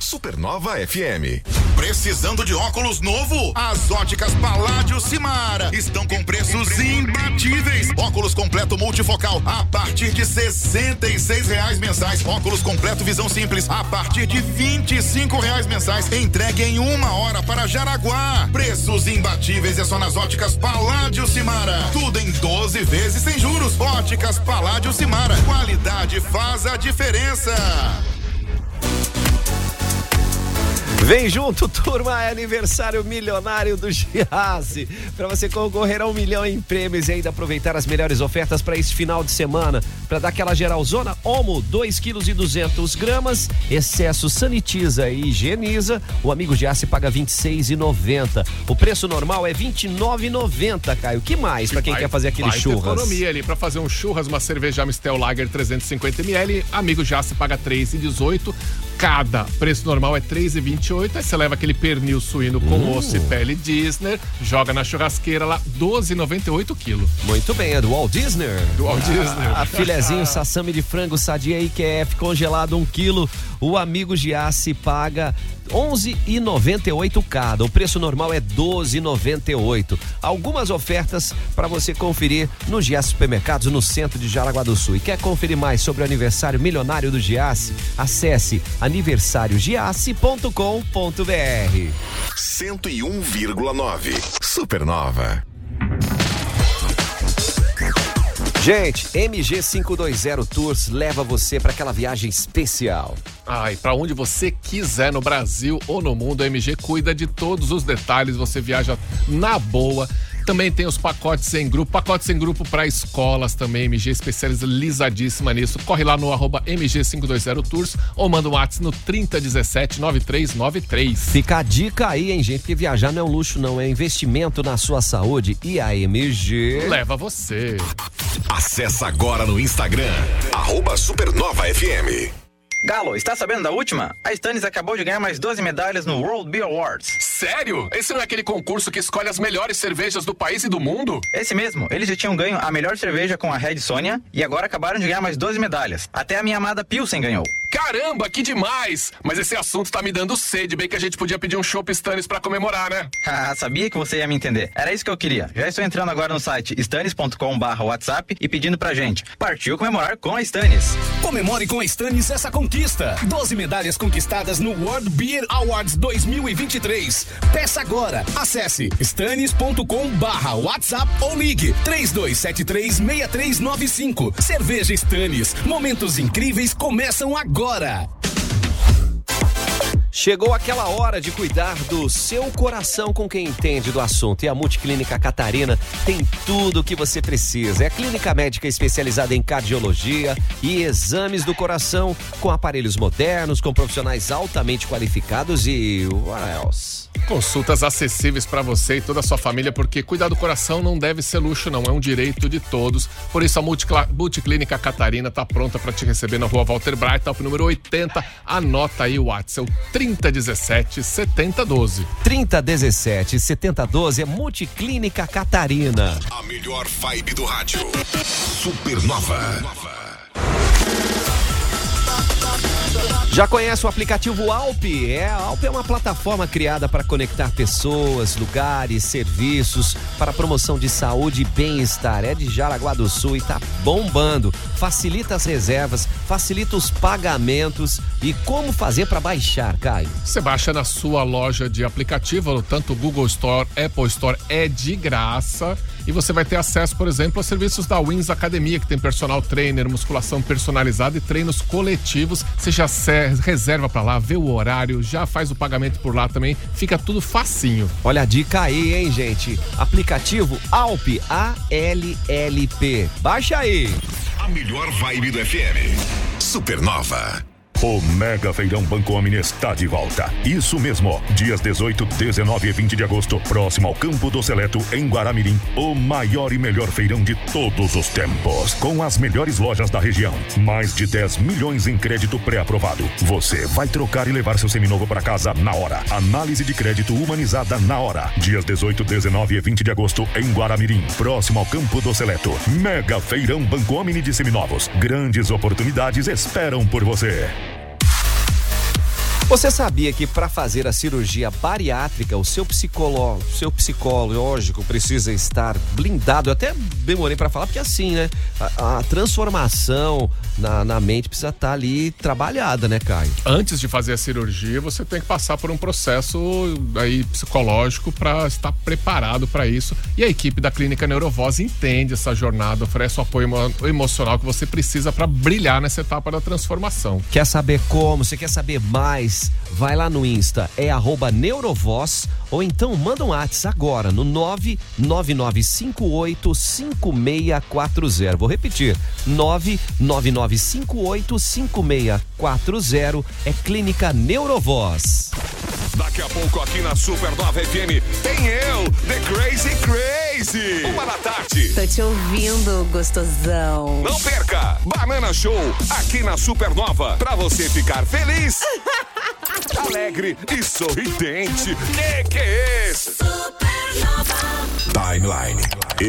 Supernova FM. Precisando de óculos novo? As Óticas Paládio Simara estão com preços imbatíveis. Óculos completo multifocal a partir de R$66 mensais. Óculos completo visão simples a partir de R$25 mensais. Entregue em 1 hora para Jaraguá. Preços imbatíveis é só nas Óticas Paládio Simara. Tudo em 12 vezes sem juros. Óticas Paládio Simara. Qualidade faz a diferença. Vem junto, turma, é aniversário milionário do Giassi. Para você concorrer a 1 milhão em prêmios e ainda aproveitar as melhores ofertas para esse final de semana. Para dar aquela geralzona, Omo, 2,2 kg, excesso sanitiza e higieniza. O amigo Giassi paga R$26,90. O preço normal é R$29,90, Caio. Que mais para quem quer fazer aquele churras? Economia ali, para fazer um churras, uma cerveja Amstel Lager 350ml, amigo Giassi paga R$3,18. Cada preço normal é R$3,28. Aí você leva aquele pernil suíno com osso e pele Disney, joga na churrasqueira lá, R$12,98 quilo. Muito bem, é do Walt Disney. Do Walt Disney. A filezinho, sassami de frango, sadia IQF, congelado 1 quilo. O amigo Giassi paga R$11,98 cada. O preço normal é R$12,98. Algumas ofertas para você conferir no Giassi Supermercados, no centro de Jaraguá do Sul. E quer conferir mais sobre o aniversário milionário do Giassi? Acesse aniversariogiassi.com.br. 101,9 Supernova. Gente, MG520 Tours leva você para aquela viagem especial. Ah, e para onde você quiser no Brasil ou no mundo, a MG cuida de todos os detalhes, você viaja na boa. Também tem os pacotes em grupo para escolas também, MG especializadíssima nisso. Corre lá no @MG520Tours ou manda um WhatsApp no 3017-9393. Fica a dica aí, hein, gente, porque viajar não é um luxo, não, é investimento na sua saúde e a MG leva você. Acesse agora no Instagram, @SupernovaFM. Galo, está sabendo da última? A Stannis acabou de ganhar mais 12 medalhas no World Beer Awards. Sério? Esse não é aquele concurso que escolhe as melhores cervejas do país e do mundo? Esse mesmo. Eles já tinham ganho a melhor cerveja com a Red Sônia e agora acabaram de ganhar mais 12 medalhas. Até a minha amada Pilsen ganhou. Caramba, que demais! Mas esse assunto tá me dando sede, bem que a gente podia pedir um chopp Stannis pra comemorar, né? Ah, sabia que você ia me entender. Era isso que eu queria. Já estou entrando agora no site stannis.com/WhatsApp e pedindo pra gente. Partiu comemorar com a Stannis. Comemore com a Stannis essa conquista. 12 medalhas conquistadas no World Beer Awards 2023. Peça agora. Acesse stannis.com/WhatsApp ou ligue 3273-6395. Cerveja Stannis. Momentos incríveis começam agora. Chegou aquela hora de cuidar do seu coração com quem entende do assunto. E a Multiclínica Catarina tem tudo o que você precisa. É a clínica médica especializada em cardiologia e exames do coração, com aparelhos modernos, com profissionais altamente qualificados e... what else? Consultas acessíveis para você e toda a sua família, porque cuidar do coração não deve ser luxo, não. É um direito de todos. Por isso, a Multiclínica Catarina está pronta para te receber na Rua Walter Breitner, tá, número 80. Anota aí o WhatsApp, 3017-7012. 3017-7012 é Multiclínica Catarina. A melhor vibe do rádio. Supernova. Já conhece o aplicativo Alp? A Alp é uma plataforma criada para conectar pessoas, lugares, serviços para promoção de saúde e bem-estar. É de Jaraguá do Sul e tá bombando. Facilita as reservas, facilita os pagamentos. E como fazer para baixar, Caio? Você baixa na sua loja de aplicativo, tanto Google Store, Apple Store, é de graça. E você vai ter acesso, por exemplo, a serviços da Wins Academia, que tem personal trainer, musculação personalizada e treinos coletivos. Você já reserva pra lá, vê o horário, já faz o pagamento por lá também. Fica tudo facinho. Olha a dica aí, hein, gente? Aplicativo ALP, ALLP. Baixa aí. A melhor vibe do FM. Supernova. O Mega Feirão Banco Omni está de volta. Isso mesmo. Dias 18, 19 e 20 de agosto, próximo ao Campo do Seleto, em Guaramirim. O maior e melhor feirão de todos os tempos. Com as melhores lojas da região. Mais de 10 milhões em crédito pré-aprovado. Você vai trocar e levar seu seminovo para casa na hora. Análise de crédito humanizada na hora. Dias 18, 19 e 20 de agosto, em Guaramirim. Próximo ao Campo do Seleto. Mega Feirão Banco Omni de Seminovos. Grandes oportunidades esperam por você. Você sabia que para fazer a cirurgia bariátrica, o seu psicológico precisa estar blindado? Eu até demorei para falar, porque assim, né? A transformação na mente precisa estar ali trabalhada, né, Caio? Antes de fazer a cirurgia, você tem que passar por um processo aí psicológico para estar preparado para isso. E a equipe da Clínica Neurovoz entende essa jornada, oferece o apoio emocional que você precisa para brilhar nessa etapa da transformação. Quer saber como? Você quer saber mais? Vai lá no Insta, é @neurovoz, ou então manda um WhatsApp agora no 999585640. Vou repetir, 999585640 é Clínica Neurovoz. Daqui a pouco aqui na Supernova FM tem eu, The Crazy Crazy. 1 da tarde. Tô te ouvindo, gostosão. Não perca, Banana Show aqui na Supernova, pra você ficar feliz, alegre e sorridente. Que é isso? Timeline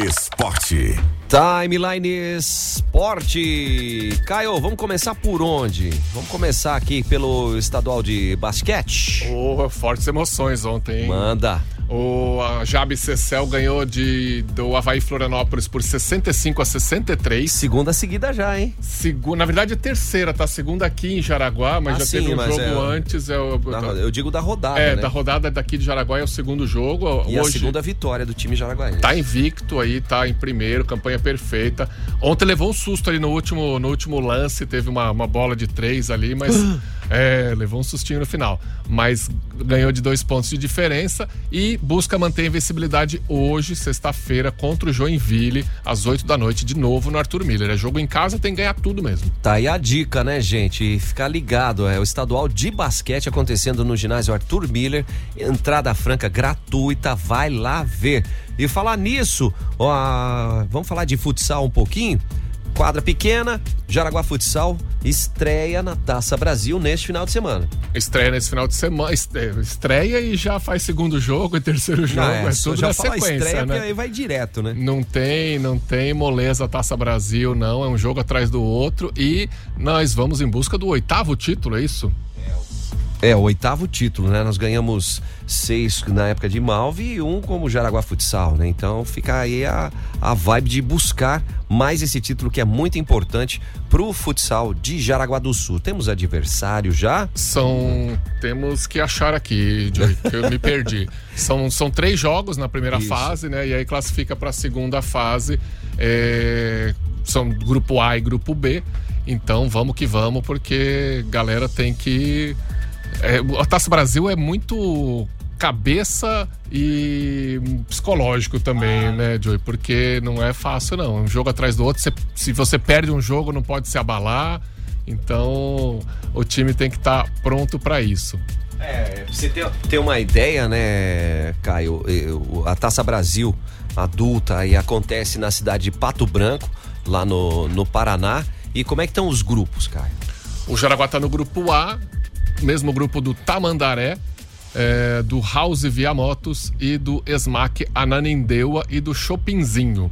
Esporte. Timeline Esporte. Caio, vamos começar por onde? Vamos começar aqui pelo estadual de basquete. Oh, fortes emoções ontem, hein? Manda. A Jabe Cecel ganhou do Avaí Florianópolis por 65-63. Segunda seguida já, hein? Na verdade é terceira, tá? Segunda aqui em Jaraguá, mas já teve um jogo antes. Eu digo da rodada, né? Da rodada daqui de Jaraguá é o segundo jogo. E hoje, a segunda vitória do time jaraguaiense. Tá invicto aí, tá em primeiro, campanha perfeita. Ontem levou um susto ali no último lance, teve uma bola de 3 ali, mas levou um sustinho no final. Mas ganhou de 2 pontos de diferença e busca manter a invencibilidade hoje, sexta-feira, contra o Joinville, às 8 da noite, de novo no Arthur Miller. É jogo em casa, tem que ganhar tudo mesmo. Tá aí a dica, né, gente? Ficar ligado, o estadual de basquete acontecendo no ginásio Arthur Miller, entrada franca gratuita, vai lá ver. E falar nisso, vamos falar de futsal um pouquinho? Quadra pequena, Jaraguá Futsal estreia na Taça Brasil neste final de semana. Estreia e já faz segundo jogo e terceiro jogo, é tudo na sequência, estreia, né? Aí vai direto, né? Não tem moleza a Taça Brasil, não, é um jogo atrás do outro e nós vamos em busca do 8º título, é isso? O 8º título, né? Nós ganhamos 6 na época de Malve e 1 como Jaraguá Futsal, né? Então fica aí a vibe de buscar mais esse título que é muito importante pro futsal de Jaraguá do Sul. Temos adversário já? Temos que achar aqui, Joey, que eu me perdi. São 3 jogos na primeira fase, né? E aí classifica pra segunda fase. São grupo A e grupo B. Então vamos que vamos, porque galera tem que A Taça Brasil é muito cabeça e psicológico também, né, Joey? Porque não é fácil, não. Um jogo atrás do outro, se você perde um jogo, não pode se abalar. Então, o time tem que estar pronto para isso. Pra você ter uma ideia, né, Caio? A Taça Brasil adulta aí acontece na cidade de Pato Branco, lá no Paraná. E como é que estão os grupos, Caio? O Jaraguá está no grupo A, mesmo grupo do Tamandaré, do House Via Motos e do Esmac Ananindeua e do Chopinzinho.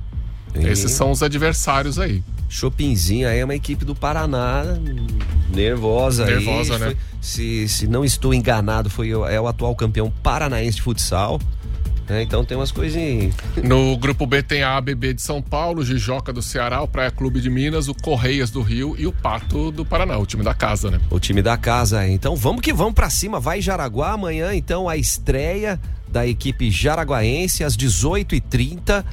Esses são os adversários aí. Chopinzinho aí é uma equipe do Paraná nervosa aí, né? Foi, se não estou enganado, é o atual campeão paranaense de futsal, né? Então tem umas coisinhas. No grupo B tem a ABB de São Paulo, Jijoca do Ceará, o Praia Clube de Minas, o Correias do Rio e o Pato do Paraná, o time da casa, né? O time da casa. Então vamos que vamos pra cima, vai Jaraguá. Amanhã então a estreia da equipe jaraguaense às 18h30,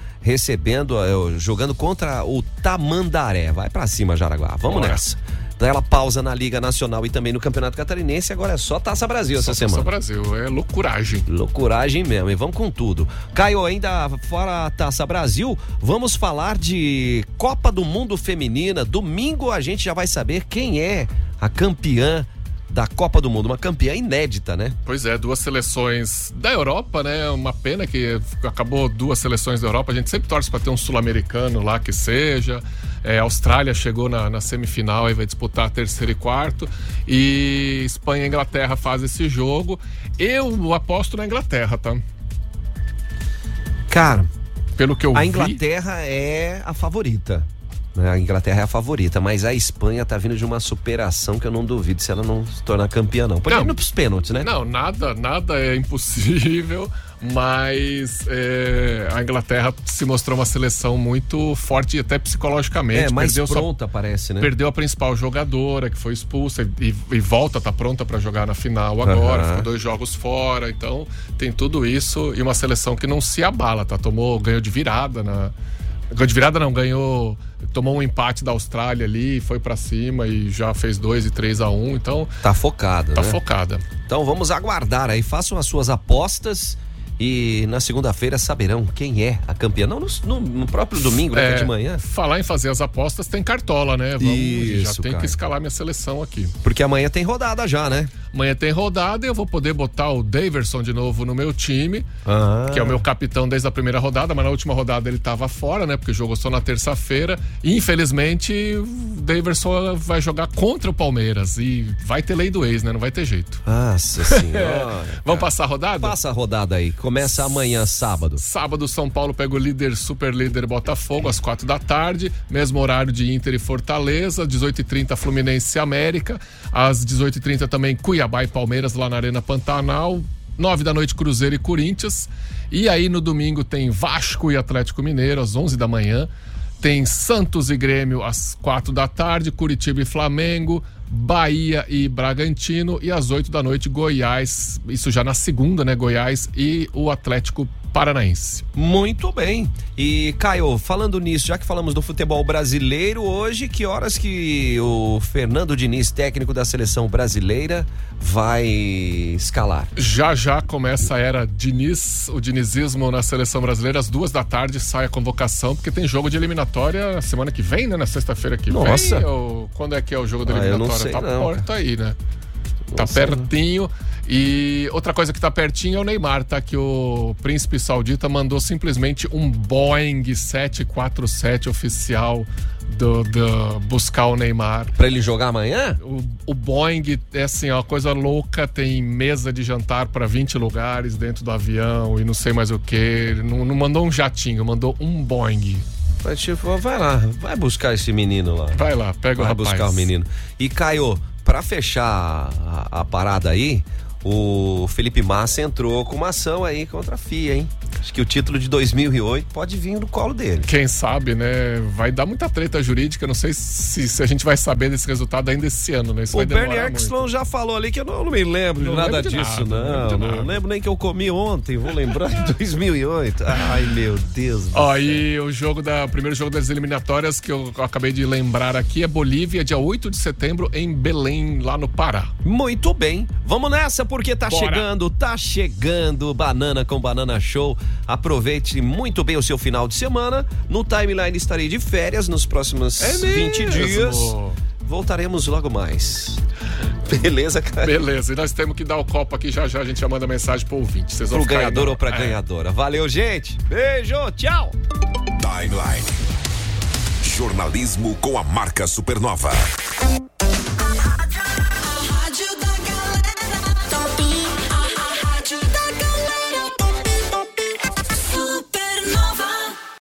jogando contra o Tamandaré. Vai pra cima, Jaraguá. Vamos nessa. Então ela pausa na Liga Nacional e também no Campeonato Catarinense. Agora é só Taça Brasil essa semana. Taça Brasil, é loucuragem. Loucuragem mesmo, e vamos com tudo. Caio, ainda fora Taça Brasil, vamos falar de Copa do Mundo Feminina. Domingo a gente já vai saber quem é a campeã da Copa do Mundo, uma campeã inédita, né? Pois é, duas seleções da Europa, né? Uma pena que acabou duas seleções da Europa, a gente sempre torce para ter um sul-americano lá que seja. A Austrália chegou na semifinal e vai disputar terceiro e quarto, e Espanha e Inglaterra fazem esse jogo. Eu aposto na Inglaterra, tá? Cara, pelo que eu vi... A Inglaterra é a favorita. A Inglaterra é a favorita, mas a Espanha tá vindo de uma superação que eu não duvido se ela não se tornar campeã, não. Porque não pros pênaltis, né? Não, nada é impossível, mas a Inglaterra se mostrou uma seleção muito forte, até psicologicamente. Mais pronta, parece, né? Perdeu a principal jogadora, que foi expulsa, e volta, tá pronta pra jogar na final agora, ficou 2 jogos fora, então tem tudo isso, e uma seleção que não se abala, tá? Ganhou de virada na... Ganhou de virada não, tomou um empate da Austrália ali, foi pra cima e já fez 2-3-1, então... Tá focada, né? Tá focada. Então vamos aguardar aí, façam as suas apostas e na segunda-feira saberão quem é a campeã. Não, no próprio domingo, né, de manhã. Falar em fazer as apostas, tem cartola, né? Isso, já tem que escalar minha seleção aqui. Porque amanhã tem rodada já, né? Amanhã tem rodada e eu vou poder botar o Daverson de novo no meu time, que é o meu capitão desde a primeira rodada, mas na última rodada ele tava fora, né? Porque jogou só na terça-feira. E, infelizmente, o Daverson vai jogar contra o Palmeiras e vai ter lei do ex, né? Não vai ter jeito. Nossa senhora. Vamos passar a rodada? Passa a rodada aí. Começa amanhã, sábado. Sábado, São Paulo pega o super líder Botafogo às 16h, mesmo horário de Inter e Fortaleza, 18h30 Fluminense e América, às 18h30 também Cuiabá e Palmeiras lá na Arena Pantanal, 21h Cruzeiro e Corinthians, e aí no domingo tem Vasco e Atlético Mineiro às 11h, tem Santos e Grêmio às 16h, Curitiba e Flamengo, Bahia e Bragantino, e às 20h, Goiás, isso já na segunda, né, Goiás e o Atlético Paranaense. Muito bem. E Caio, falando nisso, já que falamos do futebol brasileiro, hoje que horas que o Fernando Diniz, técnico da seleção brasileira, vai escalar? Já começa a era Diniz, o dinizismo na seleção brasileira, às 14h sai a convocação, porque tem jogo de eliminatória semana que vem, né, na sexta-feira que Nossa. Vem, ou quando é que é o jogo da eliminatória? Sei, tá perto aí, né? Não tá pertinho. Não. E outra coisa que tá pertinho é o Neymar, tá? Que o príncipe saudita mandou simplesmente um Boeing 747 oficial buscar o Neymar. Pra ele jogar amanhã? O Boeing é assim, ó, coisa louca, tem mesa de jantar pra 20 lugares dentro do avião e não sei mais o que. Não mandou um jatinho, mandou um Boeing. Tipo, vai lá, vai buscar esse menino lá. Vai lá, pega o rapaz. Vai buscar o menino. E Caio, pra fechar a parada aí, o Felipe Massa entrou com uma ação aí contra a FIA, hein? Acho que o título de 2008 pode vir no colo dele. Quem sabe, né? Vai dar muita treta jurídica. Não sei se a gente vai saber desse resultado ainda esse ano, né? Isso o vai demorar Bernie Eccleston muito. Já falou ali que eu não me lembro de nada disso, não. Não lembro nem que eu comi ontem. Vou lembrar de 2008. Ai, meu Deus do céu. Ó, e o primeiro jogo das eliminatórias que eu acabei de lembrar aqui é Bolívia, dia 8 de setembro, em Belém, lá no Pará. Muito bem. Vamos nessa, porque tá chegando, Banana com Banana Show. Aproveite muito bem o seu final de semana. No Timeline estarei de férias nos próximos 20 dias. Voltaremos logo mais. Beleza, cara? Beleza, e nós temos que dar o copo aqui. Já já a gente já manda mensagem pro ouvinte. Vocês vão pro ganhador aí, ou pra ganhadora. Valeu, gente. Beijo, tchau. Timeline. Jornalismo com a marca Supernova.